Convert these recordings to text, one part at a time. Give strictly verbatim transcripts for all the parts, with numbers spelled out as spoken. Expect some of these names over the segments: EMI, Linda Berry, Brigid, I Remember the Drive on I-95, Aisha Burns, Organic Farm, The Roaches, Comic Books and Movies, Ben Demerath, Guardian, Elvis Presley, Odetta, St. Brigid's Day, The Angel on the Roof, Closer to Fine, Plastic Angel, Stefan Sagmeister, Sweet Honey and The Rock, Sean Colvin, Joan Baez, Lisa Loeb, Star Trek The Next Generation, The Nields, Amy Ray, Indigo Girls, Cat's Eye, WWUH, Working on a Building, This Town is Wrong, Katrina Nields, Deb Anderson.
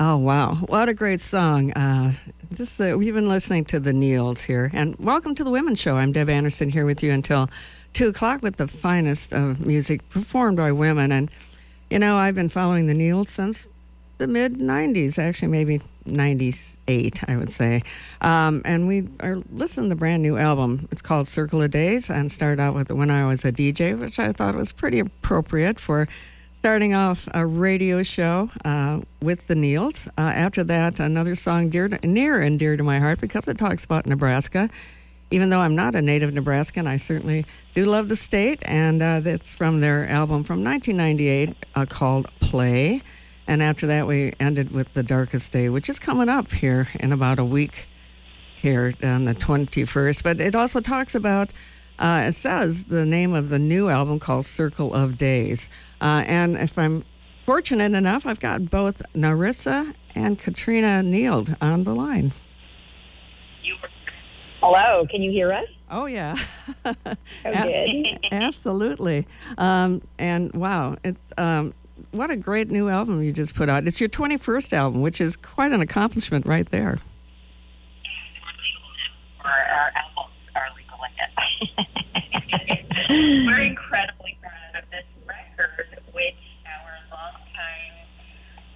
Oh, wow. What a great song. Uh, this uh, we've been listening to The Nields here. And welcome to The Women's Show. I'm Deb Anderson here with you until two o'clock with the finest of music performed by women. And, you know, I've been following The Nields since the mid nineties, actually maybe ninety-eight, I would say. Um, and we are listening to the brand new album. It's called Circle of Days and started out with When I Was a D J, which I thought was pretty appropriate for starting off a radio show uh, with the Nields. Uh, after that, another song dear to, near and dear to my heart because it talks about Nebraska. Even though I'm not a native Nebraskan, I certainly do love the state. And uh, that's from their album from nineteen ninety-eight uh, called Play. And after that, we ended with The Darkest Day, which is coming up here in about a week here on the twenty-first. But it also talks about... Uh, it says the name of the new album called Circle of Days. Uh, and if I'm fortunate enough, I've got both Nerissa and Katrina Nields on the line. Hello, can you hear us? Oh, yeah. Oh, good. Absolutely. Um, and, wow, it's um, what a great new album you just put out. It's your twenty-first album, which is quite an accomplishment right there. We're incredibly proud of this record, which our longtime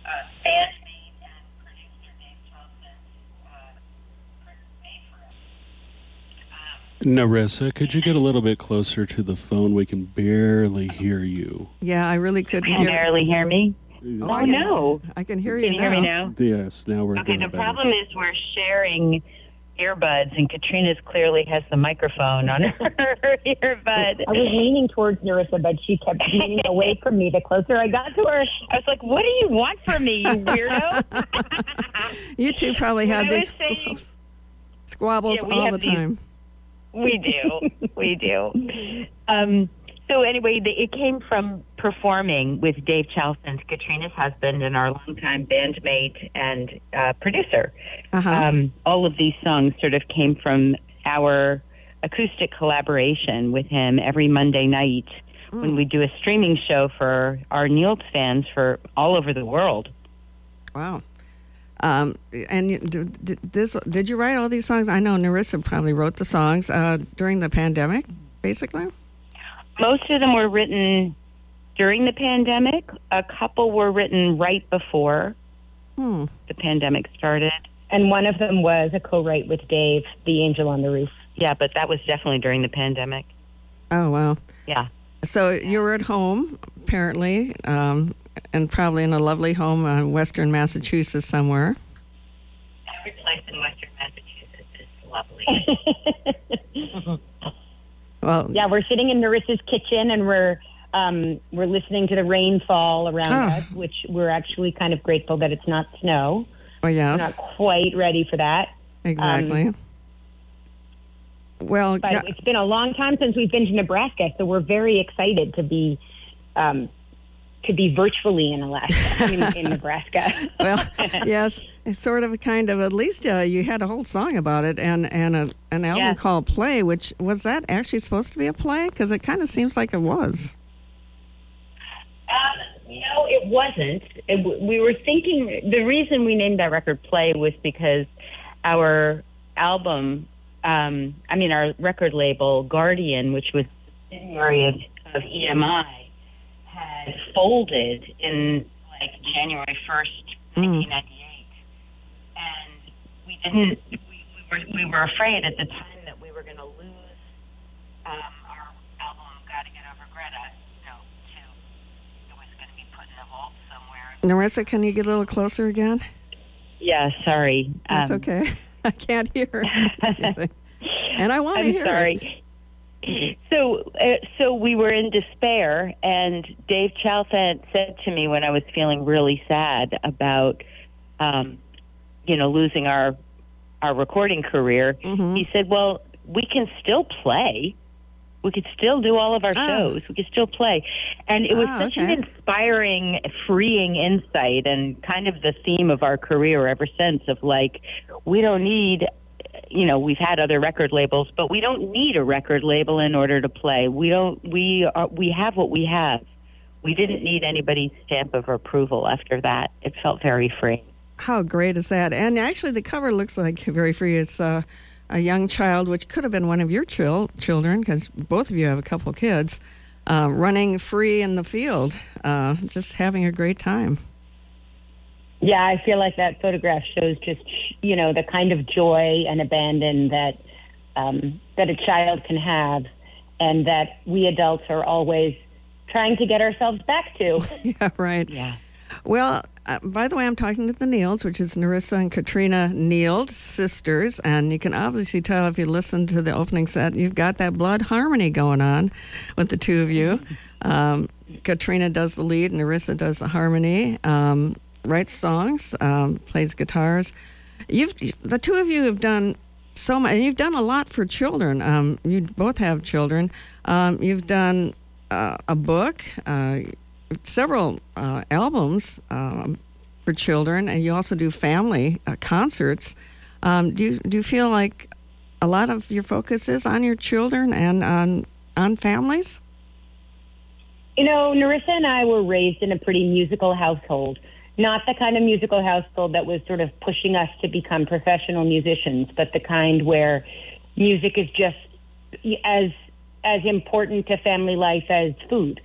uh, band mate and producer Dave Chalston uh, made for us. Um, Nerissa, could you get a little bit closer to the phone? We can barely hear you. Yeah, I really couldn't hear you. Can barely hear me? Oh, oh no. I can hear you now. Can you hear me now? Yes, now we're okay, the better. Problem is we're sharing earbuds, and Katrina's clearly has the microphone on her earbud. I was leaning towards Nerissa, but she kept leaning away from me the closer I got to her. I was like, what do you want from me, you weirdo? You two probably have these saying, squabbles yeah, all the time. These, we do. We do. Um, so anyway, the, it came from performing with Dave Chalston, Katrina's husband, and our longtime bandmate and uh, producer. Uh-huh. Um, all of these songs sort of came from our acoustic collaboration with him every Monday night mm. when we do a streaming show for our Nields fans for all over the world. Wow. Um, and you, did, this, did you write all these songs? I know Nerissa probably wrote the songs uh, during the pandemic, basically. Most of them were written... during the pandemic, a couple were written right before hmm. the pandemic started. And one of them was a co-write with Dave, The Angel on the Roof. Yeah, but that was definitely during the pandemic. Oh, wow. Yeah. So you were at home, apparently, um, and probably in a lovely home in western Massachusetts somewhere. Every place in western Massachusetts is lovely. Well, yeah, we're sitting in Nerissa's kitchen, and we're... Um, we're listening to the rainfall around oh. us, which we're actually kind of grateful that it's not snow. Oh, yes. We're not quite ready for that. Exactly. Um, well, but yeah. It's been a long time since we've been to Nebraska, so we're very excited to be um, to be virtually in Alaska, in, in Nebraska. Well, yes, it's sort of a kind of, at least uh, you had a whole song about it and, and a, an album yes. called Play, which was that actually supposed to be a play? Because it kind of seems like it was. Um, no, it wasn't. It, we were thinking, the reason we named that record Play was because our album, um, I mean, our record label, Guardian, which was a subsidiary of, of E M I, had folded in, like, January first, nineteen ninety-eight. And we didn't, we, we, were, we were afraid at the time that we were going to lose um, our album, Gotta Get Over Greta. Nerissa, can you get a little closer again? Yeah, sorry. That's um, okay. I can't hear. And I want to hear. I'm sorry. It. So, uh, so we were in despair, and Dave Chalfant said to me when I was feeling really sad about, um, you know, losing our our recording career. Mm-hmm. He said, "Well, we can still play. We could still do all of our shows. Oh. We could still play." And it was oh, such okay. an inspiring, freeing insight and kind of the theme of our career ever since of like, we don't need, you know, we've had other record labels, but we don't need a record label in order to play. We don't, we are, we have what we have. We didn't need anybody's stamp of approval after that. It felt very free. How great is that? And actually, the cover looks like very free. It's uh, a young child, which could have been one of your chil- children, because both of you have a couple kids, uh, running free in the field, uh, just having a great time. Yeah, I feel like that photograph shows just, you know, the kind of joy and abandon that um, that a child can have, and that we adults are always trying to get ourselves back to. Yeah, right. Yeah. Well, uh, by the way, I'm talking to the Nields, which is Nerissa and Katrina Nields, sisters, and you can obviously tell if you listen to the opening set, you've got that blood harmony going on with the two of you. Um, Katrina does the lead, Nerissa does the harmony, um, writes songs, um, plays guitars. You've the two of you have done so much, and you've done a lot for children. Um, you both have children. Um, you've done uh, a book. Uh, several uh, albums um, for children, and you also do family uh, concerts. Um, do you do you feel like a lot of your focus is on your children and on on families? You know, Nerissa and I were raised in a pretty musical household, not the kind of musical household that was sort of pushing us to become professional musicians, but the kind where music is just as as important to family life as food.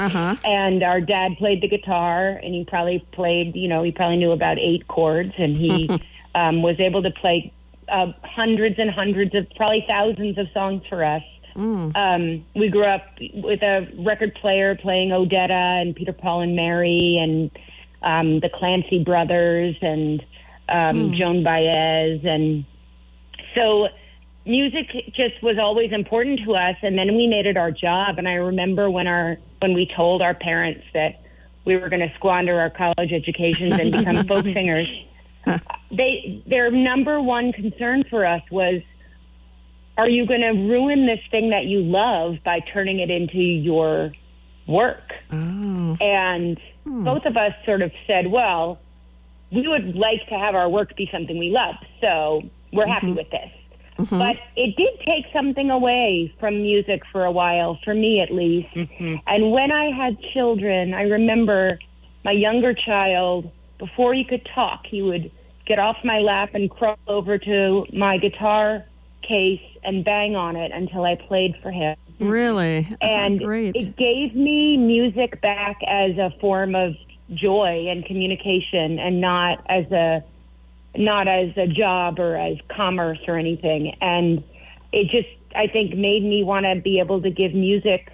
Uh-huh. And our dad played the guitar, and he probably played, you know, he probably knew about eight chords, and he um, was able to play uh, hundreds and hundreds of, probably thousands of songs for us. Mm. Um, we grew up with a record player playing Odetta and Peter, Paul, and Mary, and um, the Clancy Brothers, and um, mm. Joan Baez. And so music just was always important to us, and then we made it our job. And I remember when our when we told our parents that we were going to squander our college educations and become folk singers, they their number one concern for us was, are you going to ruin this thing that you love by turning it into your work? Oh. And hmm. both of us sort of said, well, we would like to have our work be something we love, so we're mm-hmm. happy with this. Mm-hmm. But it did take something away from music for a while, for me at least. Mm-hmm. And when I had children, I remember my younger child, before he could talk, he would get off my lap and crawl over to my guitar case and bang on it until I played for him. Really? And oh, great. It gave me music back as a form of joy and communication, and not as a not as a job or as commerce or anything. And it just, I think, made me want to be able to give music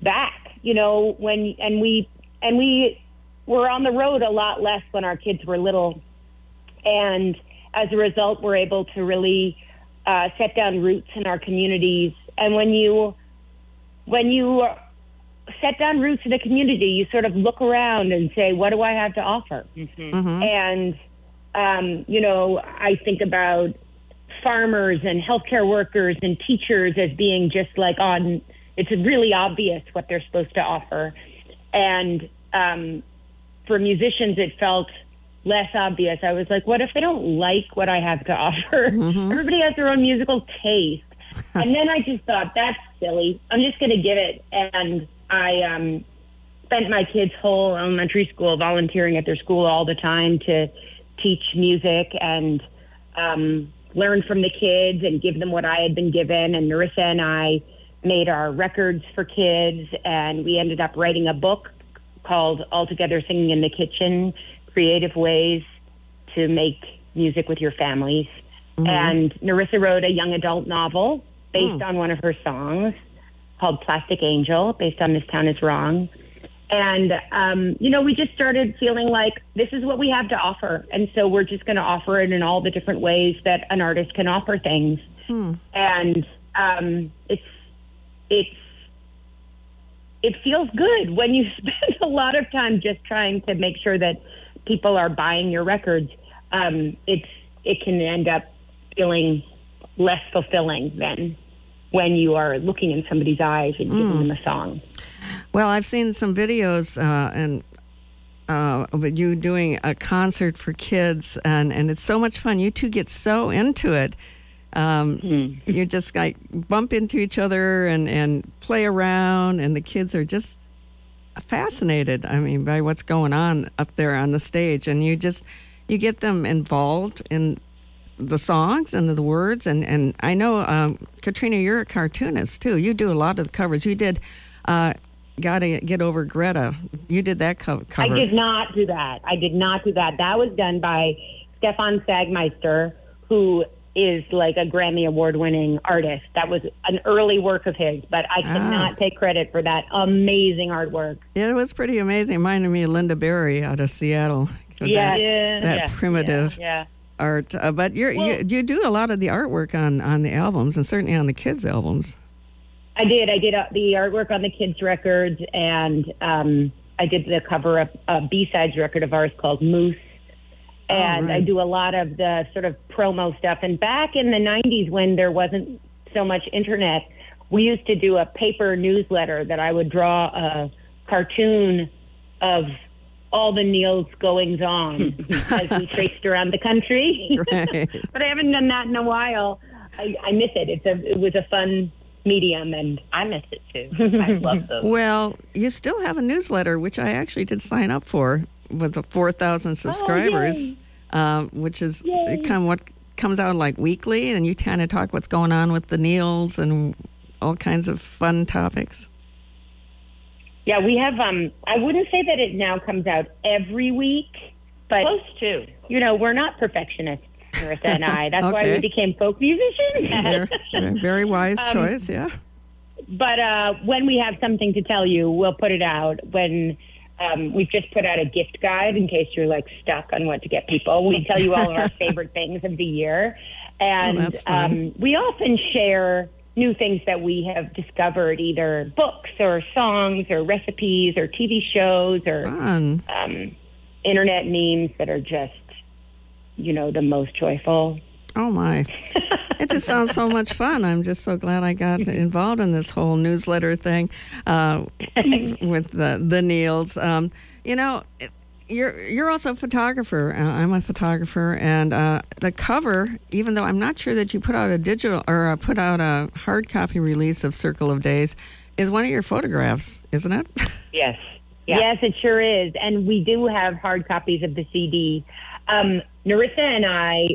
back, you know, when, and we, and we were on the road a lot less when our kids were little. And as a result, we're able to really uh, set down roots in our communities. And when you, when you set down roots in a community, you sort of look around and say, what do I have to offer? Mm-hmm. Mm-hmm. And, Um, you know, I think about farmers and healthcare workers and teachers as being just like on, it's really obvious what they're supposed to offer. And um, for musicians, it felt less obvious. I was like, what if they don't like what I have to offer? Mm-hmm. Everybody has their own musical taste. And then I just thought, that's silly. I'm just going to give it. And I um, spent my kids' whole elementary school volunteering at their school all the time to teach music and um, learn from the kids and give them what I had been given. And Nerissa and I made our records for kids, and we ended up writing a book called Altogether Singing in the Kitchen, Creative Ways to Make Music with Your Families. Mm-hmm. And Nerissa wrote a young adult novel based mm. on one of her songs called Plastic Angel, based on This Town is Wrong. And, um, you know, we just started feeling like this is what we have to offer. And so we're just going to offer it in all the different ways that an artist can offer things. Hmm. And um, it's it's it feels good when you spend a lot of time just trying to make sure that people are buying your records. Um, it's it can end up feeling less fulfilling than when you are looking in somebody's eyes and giving hmm. them a song. Well, I've seen some videos uh, and uh, of you doing a concert for kids, and, and it's so much fun. You two get so into it. Um, mm. You just like bump into each other and, and play around, and the kids are just fascinated, I mean, by what's going on up there on the stage. And you just, you get them involved in the songs and the words. And, and I know, um, Katrina, you're a cartoonist, too. You do a lot of the covers. You did uh, Gotta Get Over Greta. You did that co- cover. I did not do that. I did not do that. That was done by Stefan Sagmeister, who is like a Grammy Award-winning artist. That was an early work of his, but I cannot ah. take credit for that amazing artwork. Yeah, it was pretty amazing. It reminded me of Linda Berry out of Seattle. Yeah, that, yeah, that yeah, primitive yeah, yeah. art. Uh, but you're, well, you you do a lot of the artwork on, on the albums, and certainly on the kids' albums. I did. I did uh, the artwork on the kids' records, and um, I did the cover of a B-sides record of ours called Moose. And oh, right. I do a lot of the sort of promo stuff. And back in the nineties, when there wasn't so much internet, we used to do a paper newsletter that I would draw a cartoon of all the Nields goings on as we traced around the country. Right. But I haven't done that in a while. I, I miss it. It's a, it was a fun medium, and I miss it too. I love those. Well, you still have a newsletter, which I actually did sign up for, with the four thousand subscribers, oh, um, which is it come, what comes out like weekly, and you kind of talk what's going on with the Nields and all kinds of fun topics. Yeah, we have, um, I wouldn't say that it now comes out every week, but close to. You know, we're not perfectionists, Nerissa and I. That's okay. Why we became folk musicians. Very, very wise um, choice, yeah. But uh, when we have something to tell you, we'll put it out. When... Um, we've just put out a gift guide in case you're like stuck on what to get people. We tell you all of our favorite things of the year. And oh, um, we often share new things that we have discovered, either books or songs or recipes or T V shows or um, internet memes that are just, you know, the most joyful. Oh, my. It just sounds so much fun. I'm just so glad I got involved in this whole newsletter thing uh, with the, the Nields. Um, you know, you're you're also a photographer. Uh, I'm a photographer, and uh, the cover, even though I'm not sure that you put out a digital or uh, put out a hard copy release of Circle of Days, is one of your photographs, isn't it? Yes. Yeah. Yes, it sure is. And we do have hard copies of the C D. Um, Nerissa and I...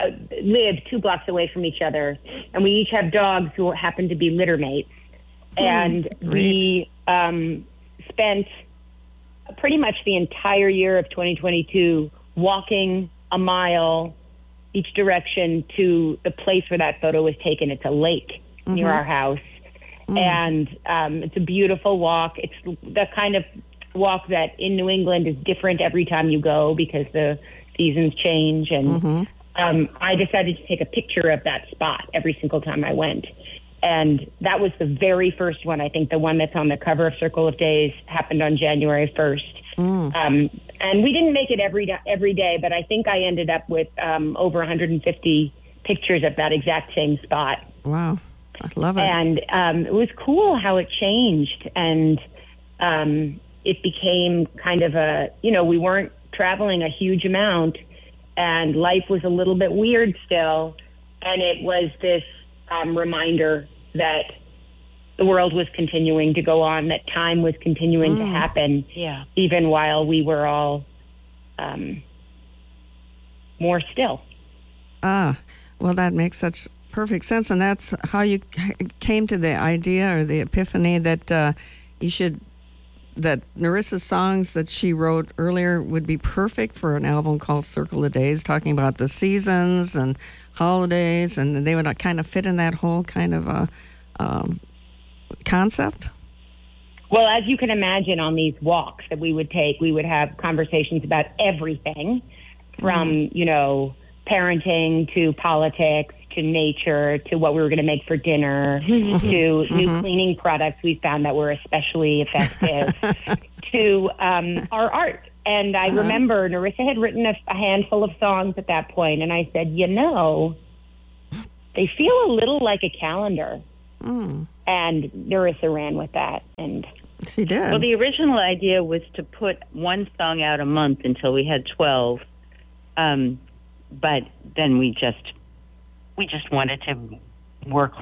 Uh, live two blocks away from each other, and we each have dogs who happen to be litter mates, and mm, we um, spent pretty much the entire year of twenty twenty-two walking a mile each direction to the place where that photo was taken. It's a lake mm-hmm. near our house, mm. and um, it's a beautiful walk. It's the kind of walk that in New England is different every time you go because the seasons change, and mm-hmm. Um, I decided to take a picture of that spot every single time I went. And that was the very first one. I think the one that's on the cover of Circle of Days happened on January first. Mm. Um, and we didn't make it every, every day, but I think I ended up with um, over one hundred fifty pictures of that exact same spot. Wow. I love it. And um, it was cool how it changed. And um, it became kind of a, you know, we weren't traveling a huge amount, and life was a little bit weird still, and it was this um, reminder that the world was continuing to go on, that time was continuing mm. to happen, yeah. even while we were all um, more still. Ah, well, that makes such perfect sense, and that's how you came to the idea or the epiphany that uh, you should... that Nerissa's songs that she wrote earlier would be perfect for an album called Circle of Days, talking about the seasons and holidays, and they would kind of fit in that whole kind of uh, um, concept? Well, as you can imagine, on these walks that we would take, we would have conversations about everything from, mm-hmm. you know, parenting to politics to nature to what we were going to make for dinner mm-hmm. to mm-hmm. new cleaning products we found that were especially effective to um, our art. And I uh-huh. remember Nerissa had written a, a handful of songs at that point, and I said, you know, they feel a little like a calendar. Mm. And Nerissa ran with that. And she did. Well, the original idea was to put one song out a month until we had twelve. Um, but then we just... We just wanted to work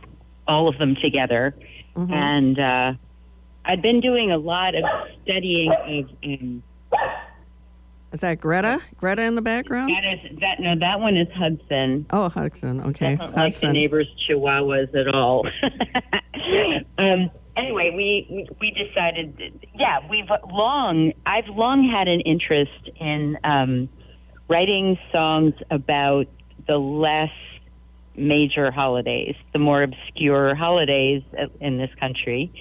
all of them together. Mm-hmm. And uh, I've been doing a lot of studying of um, Is that Greta? Greta in the background? That is that. No, that one is Hudson. Oh, Hudson. Okay. Doesn't Hudson. Like the neighbor's chihuahuas at all. um, anyway, we we decided. Yeah, we've long. I've long had an interest in um, writing songs about the less major holidays, the more obscure holidays in this country,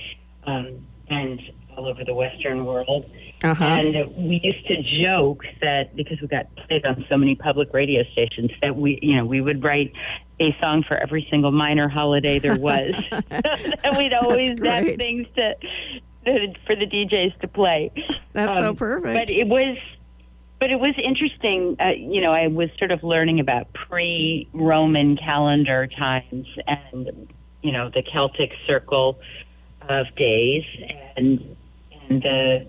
um, and all over the Western world. Uh-huh. And we used to joke that because we got played on so many public radio stations that we, you know, we would write a song for every single minor holiday there was. And we'd always have things to, for the D Js to play. That's um, so perfect. But it was, but it was interesting. Uh, you know, I was sort of learning about pre-Roman calendar times and, you know, the Celtic circle of days and and the.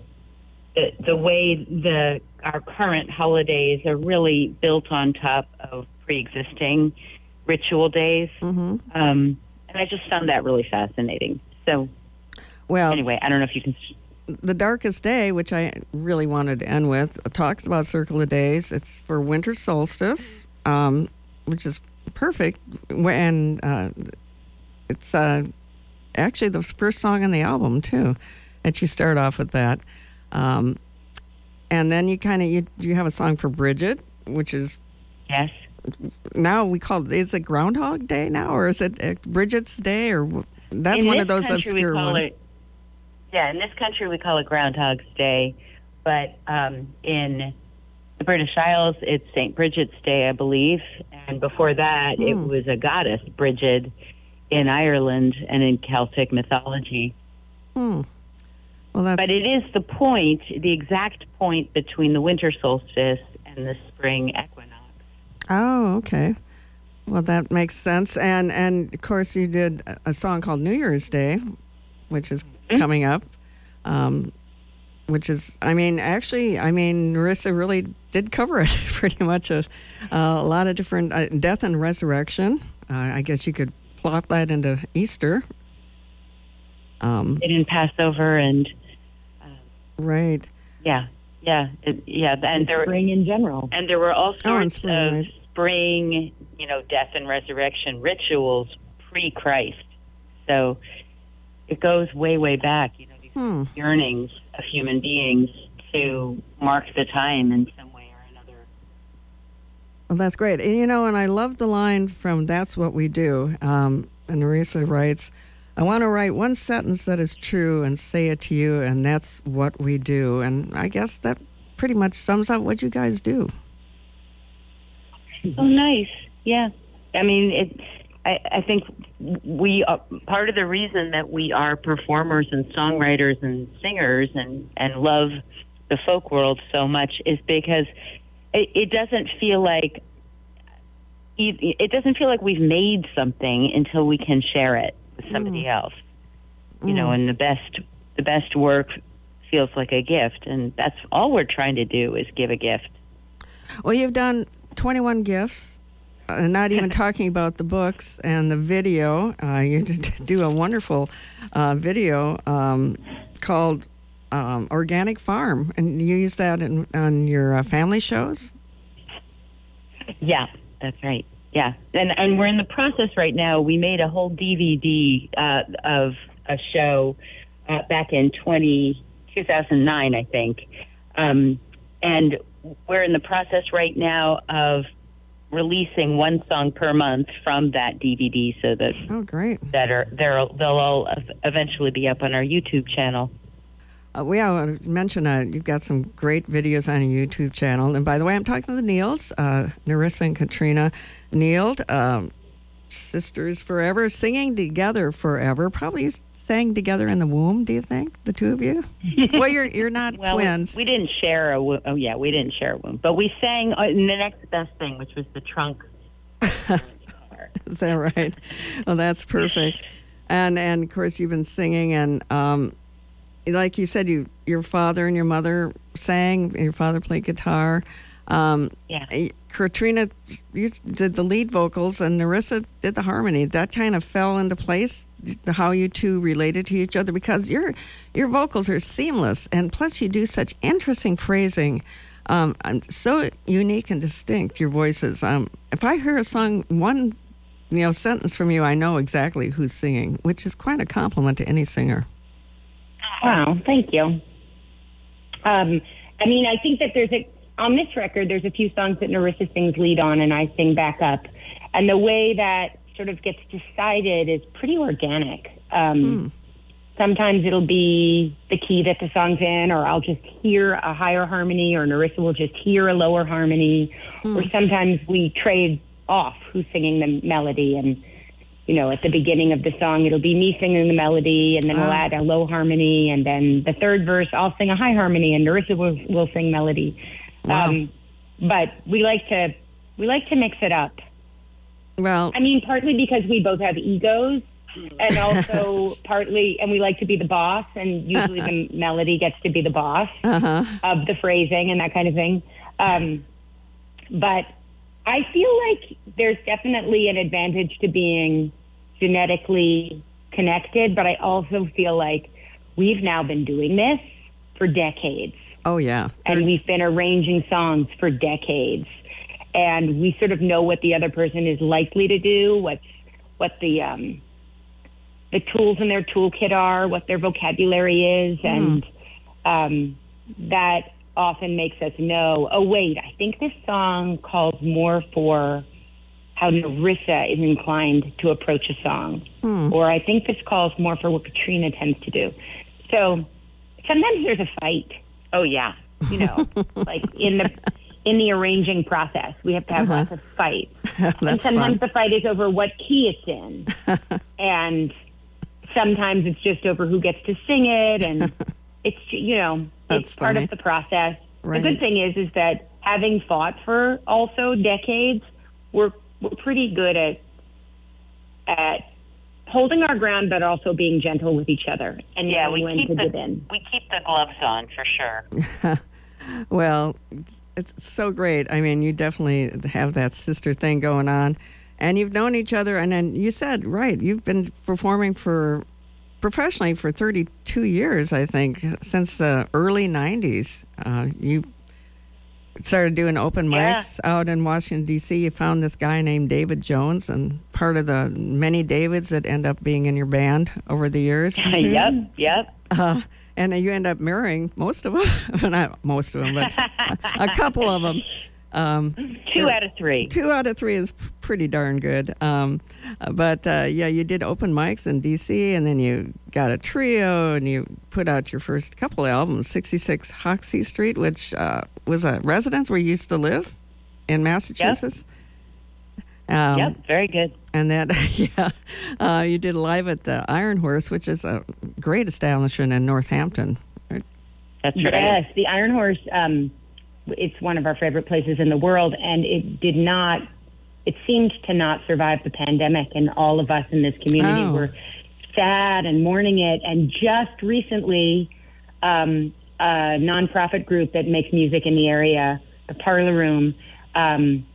The, the way the our current holidays are really built on top of pre-existing ritual days, mm-hmm. um, and I just found that really fascinating. So, well, anyway, I don't know if you can. The Darkest Day, which I really wanted to end with, talks about Circle of Days. It's for winter solstice, um, which is perfect, and uh, it's uh, actually the first song on the album too. That you start off with that. Um, and then you kind of you you have a song for Brigid, which is yes. Now we call it is it Groundhog Day now, or is it uh, Brigid's Day, or that's in one of those obscure ones. Yeah, in this country we call it Groundhog's Day, but um, in the British Isles it's Saint Brigid's Day, I believe, and before that mm. it was a goddess Brigid in Ireland and in Celtic mythology. Hmm. Well, but it is the point, the exact point between the winter solstice and the spring equinox. Oh, okay. Well, that makes sense. And, and of course, you did a song called New Year's Day, which is mm-hmm. coming up, um, which is, I mean, actually, I mean, Nerissa really did cover it pretty much. A, a lot of different, uh, death and resurrection. Uh, I guess you could plop that into Easter. Um, and in Passover and... Right. Yeah, yeah, it, yeah. And there, spring in general. And there were all sorts oh, spring, of right. spring, you know, death and resurrection rituals pre-Christ. So it goes way, way back, you know, these hmm. yearnings of human beings to mark the time in some way or another. Well, that's great. And, you know, and I love the line from That's What We Do. Um, and Nerissa writes... I want to write one sentence that is true and say it to you, and that's what we do. And I guess that pretty much sums up what you guys do. Oh, nice. Yeah. I mean, it. I, I think we are, part of the reason that we are performers and songwriters and singers and, and love the folk world so much is because it, it doesn't feel like it doesn't feel like we've made something until we can share it. Somebody mm. else, you mm. know, and the best the best work feels like a gift, and that's all we're trying to do is give a gift. Well, you've done twenty-one gifts, uh, not even talking about the books and the video. Uh, you do a wonderful uh, video um, called um, Organic Farm, and you use that in, on your uh, family shows? Yeah, that's right. Yeah, and and we're in the process right now. We made a whole D V D uh, of a show uh, back in twenty oh nine, I think. Um, and we're in the process right now of releasing one song per month from that D V D, so that oh great that are they'll they'll all eventually be up on our YouTube channel. Uh, we ought to mention uh, you've got some great videos on your YouTube channel. And by the way, I'm talking to the Nields, uh, Nerissa and Katrina Nields, um, sisters forever, singing together forever. Probably sang together in the womb, do you think, the two of you? Well, you're you're not well, twins. We didn't share a womb. Oh, yeah, we didn't share a womb. But we sang in the next best thing, which was the trunk. Is that right? Well, that's perfect. And, and of course, you've been singing and... Um, like you said, you your father and your mother sang, and your father played guitar. Um, yeah. Katrina, you did the lead vocals, and Nerissa did the harmony. That kind of fell into place, how you two related to each other, because your your vocals are seamless, and plus you do such interesting phrasing Um, so unique and distinct, your voices. Um, if I hear a song, one you know sentence from you, I know exactly who's singing, which is quite a compliment to any singer. Wow, thank you. Um, I mean, I think that there's a, on this record, there's a few songs that Nerissa sings lead on and I sing back up. And the way that sort of gets decided is pretty organic. Um, hmm. Sometimes it'll be the key that the song's in, or I'll just hear a higher harmony, or Nerissa will just hear a lower harmony, mm. or sometimes we trade off who's singing the melody. And, you know, at the beginning of the song, it'll be me singing the melody, and then oh. we'll add a low harmony, and then the third verse, I'll sing a high harmony, and Nerissa will, will sing melody. Wow. Um, but we like to we like to mix it up. Well, I mean, partly because we both have egos, and also partly, and we like to be the boss, and usually the melody gets to be the boss uh-huh. of the phrasing and that kind of thing. Um, but I feel like there's definitely an advantage to being genetically connected, but I also feel like we've now been doing this for decades. Oh, yeah. And we've been arranging songs for decades, and we sort of know what the other person is likely to do, what's, what the... Um, the tools in their toolkit are, what their vocabulary is, and um, that often makes us know, oh, wait, I think this song calls more for how Nerissa is inclined to approach a song, mm. or I think this calls more for what Katrina tends to do. So sometimes there's a fight. Oh, yeah. You know, like in the... in the arranging process, we have to have uh-huh. lots of fights. And sometimes fun. The fight is over what key it's in. And sometimes it's just over who gets to sing it. And it's, you know, That's it's funny. Part of the process. Right. The good thing is, is that having fought for also decades, we're, we're pretty good at, at holding our ground, but also being gentle with each other. And yeah, we keep, the, in. we keep the gloves on for sure. Well, it's so great. I mean, you definitely have that sister thing going on. And you've known each other. And then you said, right, you've been performing for professionally for thirty-two years, I think, since the early nineties. Uh, you started doing open mics yeah. out in Washington, D C You found this guy named David Jones, and part of the many Davids that end up being in your band over the years. yep, yep. Uh, And you end up marrying most of them. Not most of them, but a couple of them. Um, two out of three. Two out of three is pretty darn good. Um, but, uh, yeah, you did open mics in D C, and then you got a trio, and you put out your first couple of albums, sixty-six Hoxie Street, which uh, was a residence where you used to live in Massachusetts. Yep. Um, yep, very good. And then, yeah, uh, you did live at the Iron Horse, which is a great establishment in Northampton. Right? That's right. Yes, the Iron Horse, um, it's one of our favorite places in the world, and it did not, it seemed to not survive the pandemic, and all of us in this community oh. were sad and mourning it. And just recently, um, a nonprofit group that makes music in the area, the Parlor Room, um,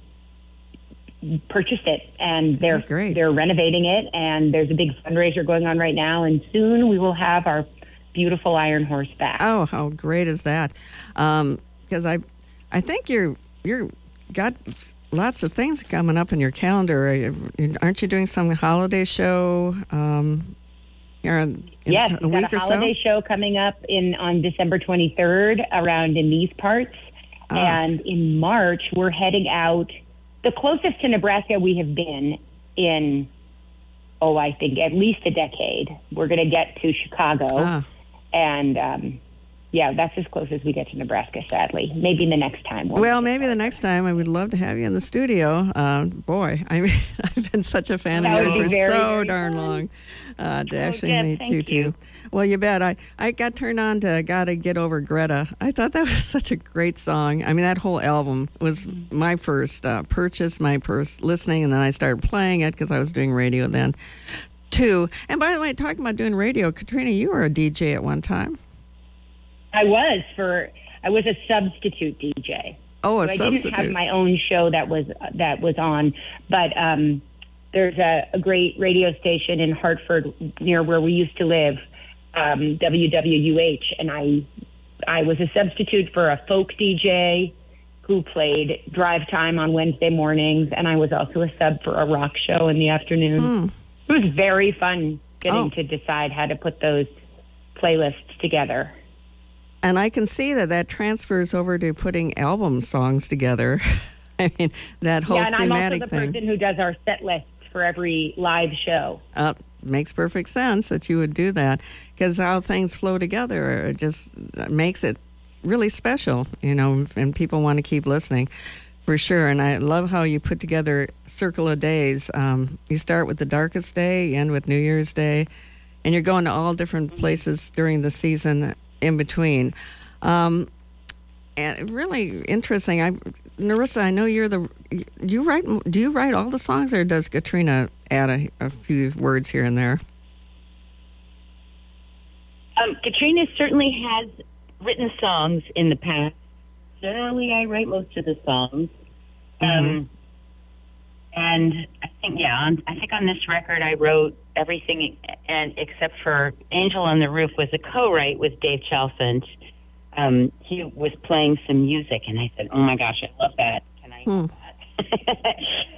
purchased it, and they're oh, they're renovating it, and there's a big fundraiser going on right now, and soon we will have our beautiful Iron Horse back. Oh, how great is that? Um, because I I think you're you're got lots of things coming up in your calendar. Aren't you doing some holiday show? Um, in yes, a we've got a holiday so? show coming up in on December twenty-third around in these parts, oh. and in March we're heading out. The closest to Nebraska we have been in, oh, I think at least a decade. We're going to get to Chicago. Ah. And, um, yeah, that's as close as we get to Nebraska, sadly. Maybe the next time. We'll, well maybe the next time. I would love to have you in the studio. Uh, boy, I mean, I've been such a fan that of yours for very, so very darn fun. long uh, to oh, actually Deb, meet thank you, too. Well, you bet. I, I got turned on to Gotta Get Over Greta. I thought that was such a great song. I mean, that whole album was my first uh, purchase, my first listening, and then I started playing it because I was doing radio then, too. And by the way, talking about doing radio, Katrina, you were a D J at one time. I was for, I was a substitute D J. Oh, a so I substitute. I didn't have my own show that was, that was on, but, um, there's a, a great radio station in Hartford near where we used to live. Um, W W U H, and I I was a substitute for a folk D J who played drive time on Wednesday mornings, and I was also a sub for a rock show in the afternoon. Mm. It was very fun getting oh. to decide how to put those playlists together. And I can see that that transfers over to putting album songs together. I mean, that whole thematic thing. Yeah, and I'm also the thing. person who does our set lists for every live show. Uh, makes perfect sense that you would do that, because how things flow together, it just makes it really special, you know, and people want to keep listening for sure. And I love how you put together Circle of Days. Um, you start with the Darkest Day, you end with New Year's Day, and you're going to all different places during the season in between. Um, and really interesting. I, Nerissa, I know you're the, you write, do you write all the songs, or does Katrina add a, a few words here and there? Um, Katrina certainly has written songs in the past. Generally, I write most of the songs. Mm-hmm. Um, and I think, yeah, on, I think on this record I wrote everything and except for Angel on the Roof was a co-write with Dave Chalston. Um, he was playing some music, and I said, oh, my gosh, I love that. Can I do that?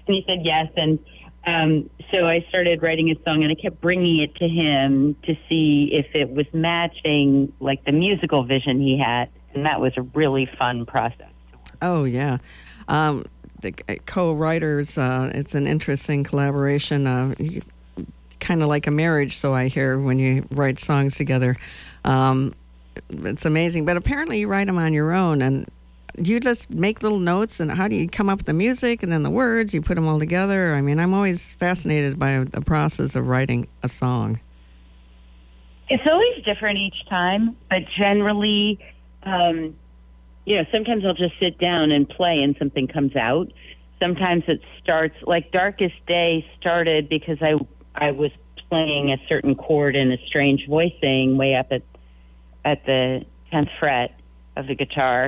And he said yes. And um, so I started writing a song, and I kept bringing it to him to see if it was matching, like, the musical vision he had. And that was a really fun process. Oh, yeah. Um, the co-writers, uh, it's an interesting collaboration, uh, kind of like a marriage, so I hear, when you write songs together. Um It's amazing, but apparently you write them on your own, and you just make little notes. And how do you come up with the music and then the words? You put them all together. I mean, I'm always fascinated by the process of writing a song. It's always different each time, but generally, um, you know, sometimes I'll just sit down and play, and something comes out. Sometimes it starts like "Darkest Day" started because I I was playing a certain chord in a strange voicing way up at. at the tenth fret of the guitar,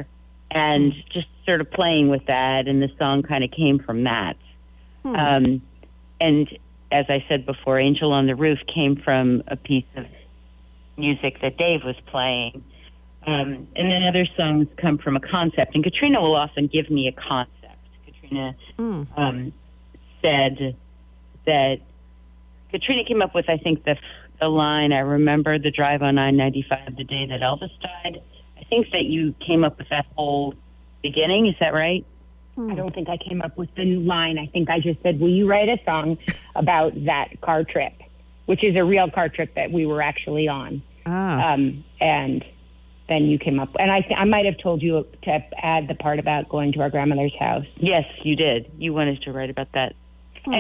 and just sort of playing with that, and the song kind of came from that. Hmm. Um, and as I said before, Angel on the Roof came from a piece of music that Dave was playing. Um, and then other songs come from a concept, and Katrina will often give me a concept. Katrina hmm. um, said that, Katrina came up with, I think, the The line, I remember the drive on I ninety-five the day that Elvis died. I think that you came up with that whole beginning. Is that right? I don't think I came up with the line. I think I just said, will you write a song about that car trip, which is a real car trip that we were actually on. Ah. Um, and then you came up. And I, th- I might have told you to add the part about going to our grandmother's house. Yes, you did. You wanted to write about that.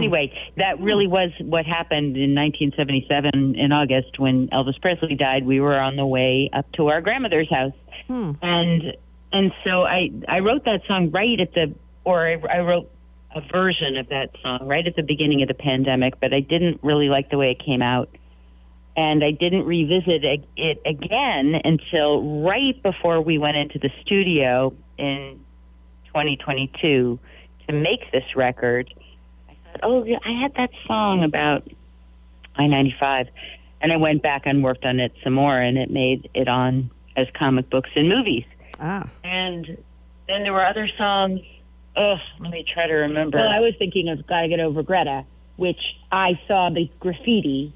Anyway, that really was what happened in nineteen seventy-seven in August when Elvis Presley died. We were on the way up to our grandmother's house. Hmm. And and so I, I wrote that song right at the, or I, I wrote a version of that song right at the beginning of the pandemic, but I didn't really like the way it came out. And I didn't revisit it again until right before we went into the studio in twenty twenty-two to make this record. Oh, I had that song about I ninety-five, and I went back and worked on it some more, and it made it on as Comic Books and Movies. Ah. And then there were other songs. Ugh, let me try to remember. Well, I was thinking of Gotta Get Over Greta, which I saw the graffiti,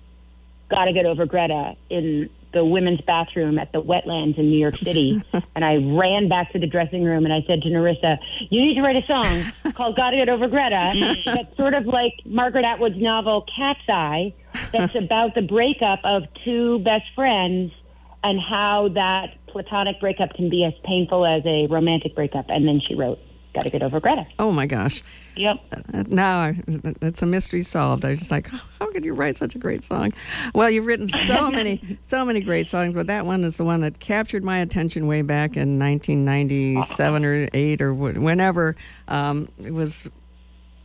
Gotta Get Over Greta, in the women's bathroom at the Wetlands in New York City. And I ran back to the dressing room and I said to Nerissa, you need to write a song called Gotta Get Over Greta that's sort of like Margaret Atwood's novel Cat's Eye, that's about the breakup of two best friends and how that platonic breakup can be as painful as a romantic breakup. And then she wrote Gotta Get Over Greta. Oh, my gosh. Yep. Uh, now, that's a mystery solved. I was just like, how could you write such a great song? Well, you've written so many, so many great songs, but that one is the one that captured my attention way back in nineteen ninety-seven or eight or whenever. Um, it was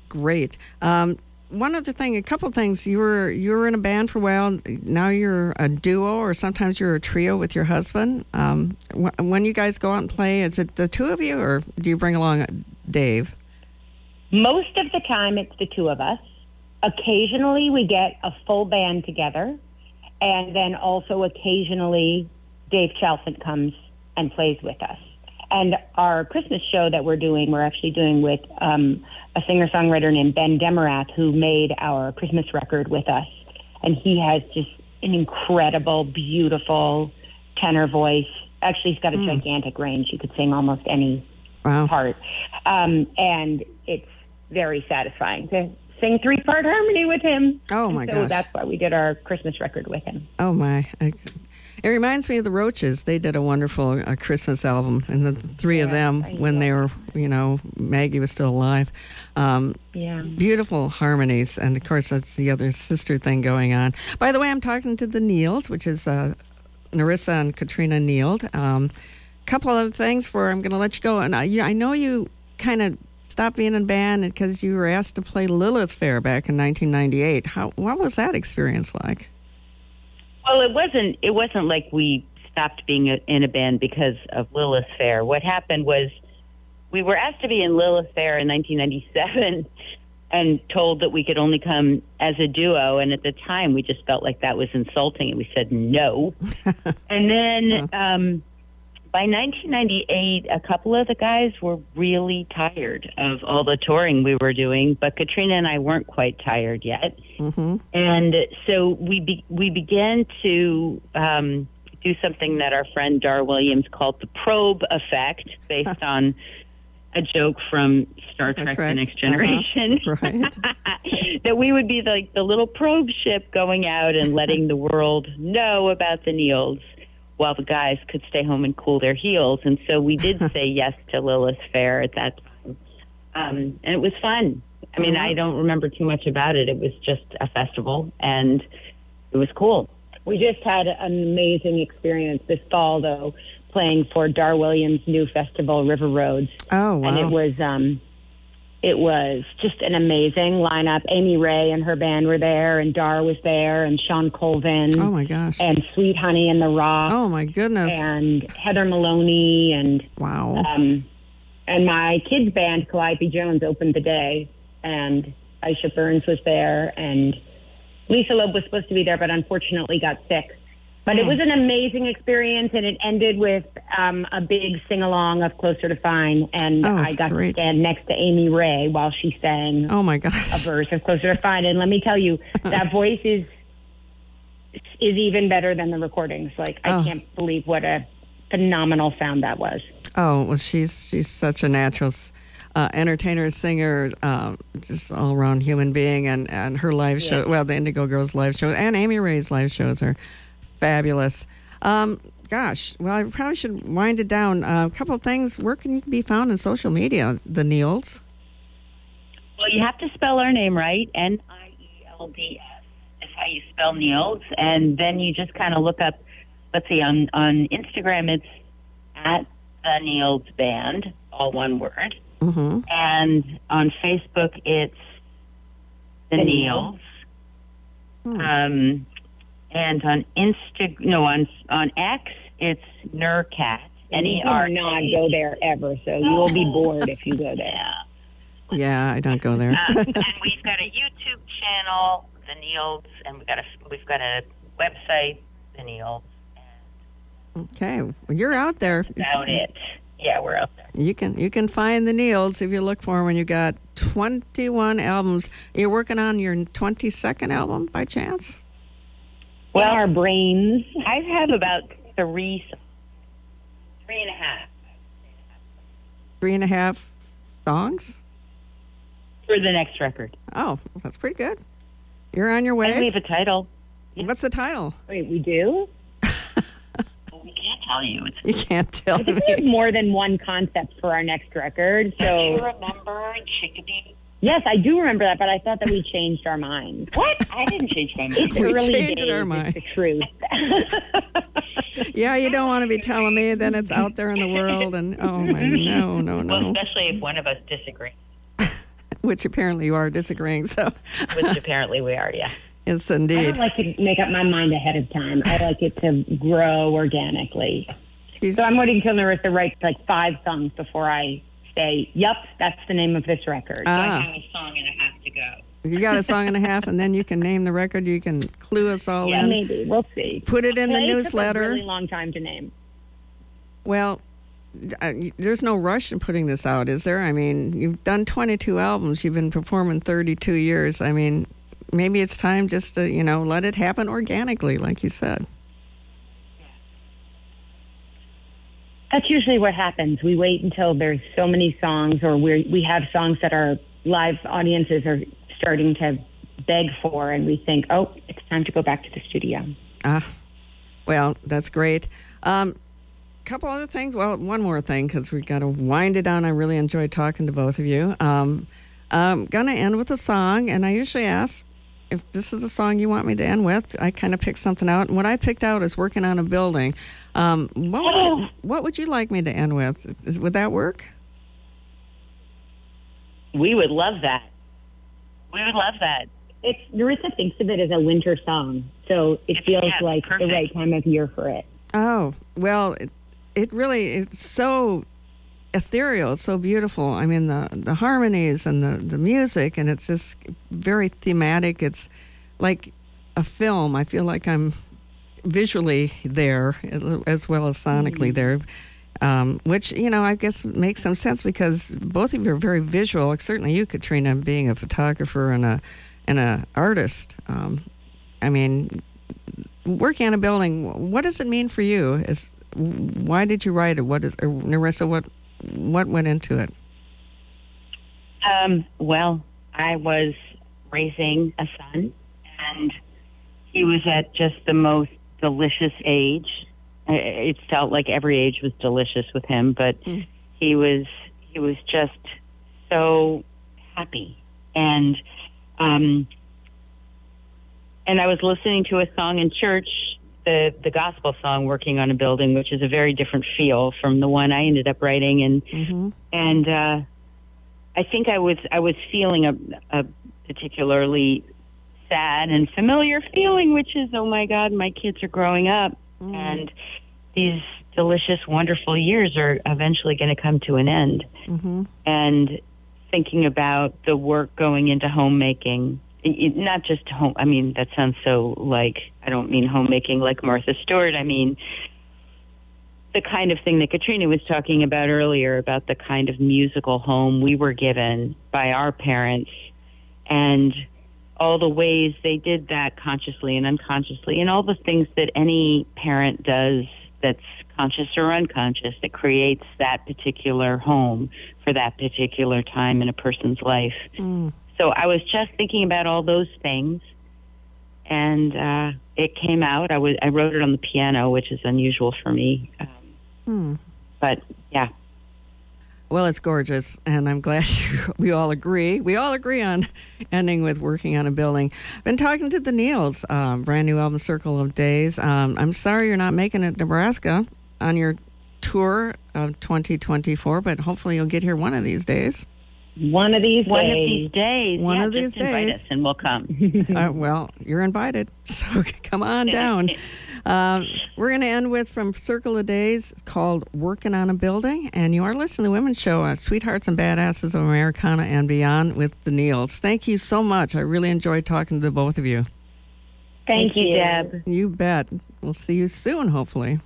great. Um, one other thing, a couple things. You were you were in a band for a while. Now you're a duo, or sometimes you're a trio with your husband. Um, when you guys go out and play, is it the two of you, or do you bring along Dave? Most of the time, it's the two of us. Occasionally, we get a full band together, and then also occasionally, Dave Chalfant comes and plays with us. And our Christmas show that we're doing, we're actually doing with um, a singer-songwriter named Ben Demerath, who made our Christmas record with us. And he has just an incredible, beautiful tenor voice. Actually, he's got a mm. gigantic range. He could sing almost any wow. part. Um, and it's very satisfying to sing three-part harmony with him. Oh, my gosh. So that's why we did our Christmas record with him. Oh, my. I- It reminds me of The Roaches. They did a wonderful uh, Christmas album, and the three yeah, of them, when they were, you know, Maggie was still alive. Um, yeah. Beautiful harmonies, and of course, that's the other sister thing going on. By the way, I'm talking to the Nields, which is uh, Nerissa and Katrina Nield. A um, couple of things for I'm going to let you go, and I, you, I know you kind of stopped being in band because you were asked to play Lilith Fair back in nineteen ninety-eight. How what was that experience like? Well, it wasn't. It wasn't like we stopped being a, in a band because of Lilith Fair. What happened was, we were asked to be in Lilith Fair in nineteen ninety-seven, and told that we could only come as a duo. And at the time, we just felt like that was insulting, and we said no. And then um, by nineteen ninety-eight, a couple of the guys were really tired of all the touring we were doing, but Katrina and I weren't quite tired yet. Mm-hmm. And so we be, we began to um, do something that our friend Dar Williams called the probe effect, based on a joke from Star Trek The Next Generation. Uh-huh. Right. That we would be like the little probe ship going out and letting the world know about the Nields, while the guys could stay home and cool their heels. And so we did say yes to Lilith Fair at that time. Um, and it was fun. I mean, I don't remember too much about it. It was just a festival, and it was cool. We just had an amazing experience this fall, though, playing for Dar Williams' new festival, River Roads. Oh, wow. And it was, um, it was just an amazing lineup. Amy Ray and her band were there, and Dar was there, and Sean Colvin. Oh, my gosh. And Sweet Honey and the Rock. Oh, my goodness. And Heather Maloney. And wow. Um, and my kids' band, Calliope Jones, opened the day. And Aisha Burns was there, and Lisa Loeb was supposed to be there, but unfortunately got sick. But mm. it was an amazing experience, and it ended with um, a big sing-along of Closer to Fine, and oh, I got great. to stand next to Amy Ray while she sang oh my gosh. a verse of Closer to Fine. And let me tell you, that voice is is even better than the recordings. Like, I oh. can't believe what a phenomenal sound that was. Oh, well, she's she's such a natural... Uh, entertainer, singer, uh, just all-around human being, and, and her live yeah. show, well, the Indigo Girls live shows, and Amy Ray's live shows are fabulous. Um, gosh, well, I probably should wind it down. Uh, a couple of things. Where can you be found on social media, the Nields? Well, you have to spell our name right, N I E L D S. That's how you spell Nields, and then you just kind of look up, let's see, on, on Instagram, it's at the Nields Band, all one word. Mm-hmm. And on Facebook, it's the Nields. Mm-hmm. Um, and on Insta, no, on on X, it's Nercat. N E R. Not go there ever, so you will be bored if you go there. Yeah, yeah I don't go there. um, and we've got a YouTube channel, the Nields, and we've got a we've got a website, the Nields. Okay, well, you're out there. That's about it. Yeah, we're out there. You can you can find the Nields if you look for them. When you got twenty-one albums, you're working on your twenty-second album by chance? Well, our brains. I've had about three, three and a half, three and a half songs for the next record. Oh, that's pretty good. You're on your way. And we have a title. What's the title? Wait, we do. Tell you. It's, you can't tell I think me. We have more than one concept for our next record. So. Do you remember Chickadee? Yes, I do remember that, but I thought that we changed our minds. What? I didn't change my mind. It's we early changed days, our minds. It's the truth. Yeah, you don't want to be telling me that it's out there in the world. And oh, my, no, no, no. Well, especially if one of us disagrees. Which apparently you are disagreeing, so. Which apparently we are, yeah. Yes, indeed. I don't like to make up my mind ahead of time. I like it to grow organically. She's, so I'm waiting until Nerissa writes like five songs before I say, yep, that's the name of this record. Ah. I have a song and a half to go. You got a song and a half, and then you can name the record. You can clue us all yeah, in. Yeah, maybe. We'll see. Put it in okay, the newsletter. It took a really long time to name. Well, uh, there's no rush in putting this out, is there? I mean, you've done twenty-two albums. You've been performing thirty-two years. I mean, maybe it's time just to, you know, let it happen organically, like you said. That's usually what happens. We wait until there's so many songs, or we we have songs that our live audiences are starting to beg for, and we think, oh, it's time to go back to the studio. Ah, well, that's great. Um, couple other things. Well, one more thing, because we've got to wind it down. I really enjoyed talking to both of you. Um, I'm going to end with a song, and I usually ask if this is the song you want me to end with. I kind of pick something out, and what I picked out is Working on a Building. Um, what would oh. you, what would you like me to end with? Is, would that work? We would love that. We would love that. It's Nerissa thinks of it as a winter song, so it feels yeah, like perfect. The right time of year for it. Oh, well, it, it really, it's so ethereal. It's so beautiful. I mean, the, the harmonies and the, the music, and it's just very thematic. It's like a film. I feel like I'm visually there as well as sonically there, um, which, you know, I guess makes some sense because both of you are very visual. Like certainly you, Katrina, being a photographer and a and a artist. Um, I mean, working on a building, what does it mean for you? Is why did you write it? What is, or Nerissa, what what went into it? Um, well, I was raising a son, and he was at just the most delicious age. It felt like every age was delicious with him, but mm. he was he was just so happy. And um, and I was listening to a song in church, the the gospel song "Working on a Building," which is a very different feel from the one I ended up writing. And mm-hmm. and uh, I think I was I was feeling a, a particularly sad and familiar feeling, which is, oh my God, my kids are growing up, mm. and these delicious, wonderful years are eventually going to come to an end. Mm-hmm. And thinking about the work going into homemaking, it, not just home. I mean, that sounds so like, I don't mean homemaking like Martha Stewart. I mean the kind of thing that Katrina was talking about earlier, about the kind of musical home we were given by our parents, and all the ways they did that consciously and unconsciously, and all the things that any parent does that's conscious or unconscious that creates that particular home for that particular time in a person's life. Mm. So I was just thinking about all those things, and uh, it came out. I, was, I wrote it on the piano, which is unusual for me. Um, mm. But, yeah. Well, it's gorgeous, and I'm glad you, we all agree. We all agree on ending with Working on a Building. I've been talking to the Nields, um, brand new album, Circle of Days. Um, I'm sorry you're not making it to Nebraska on your tour of twenty twenty-four, but hopefully you'll get here one of these days. One of these one days. One of these days. One yeah, of these days. Invite us and we'll come. uh, well, you're invited, so come on down. Um, we're going to end with from Circle of Days called Working on a Building. And you are listening to The Women's Show on Sweethearts and Badasses of Americana and Beyond with the Nields. Thank you so much. I really enjoyed talking to the both of you. Thank, Thank you, you, Deb. You bet. We'll see you soon, hopefully.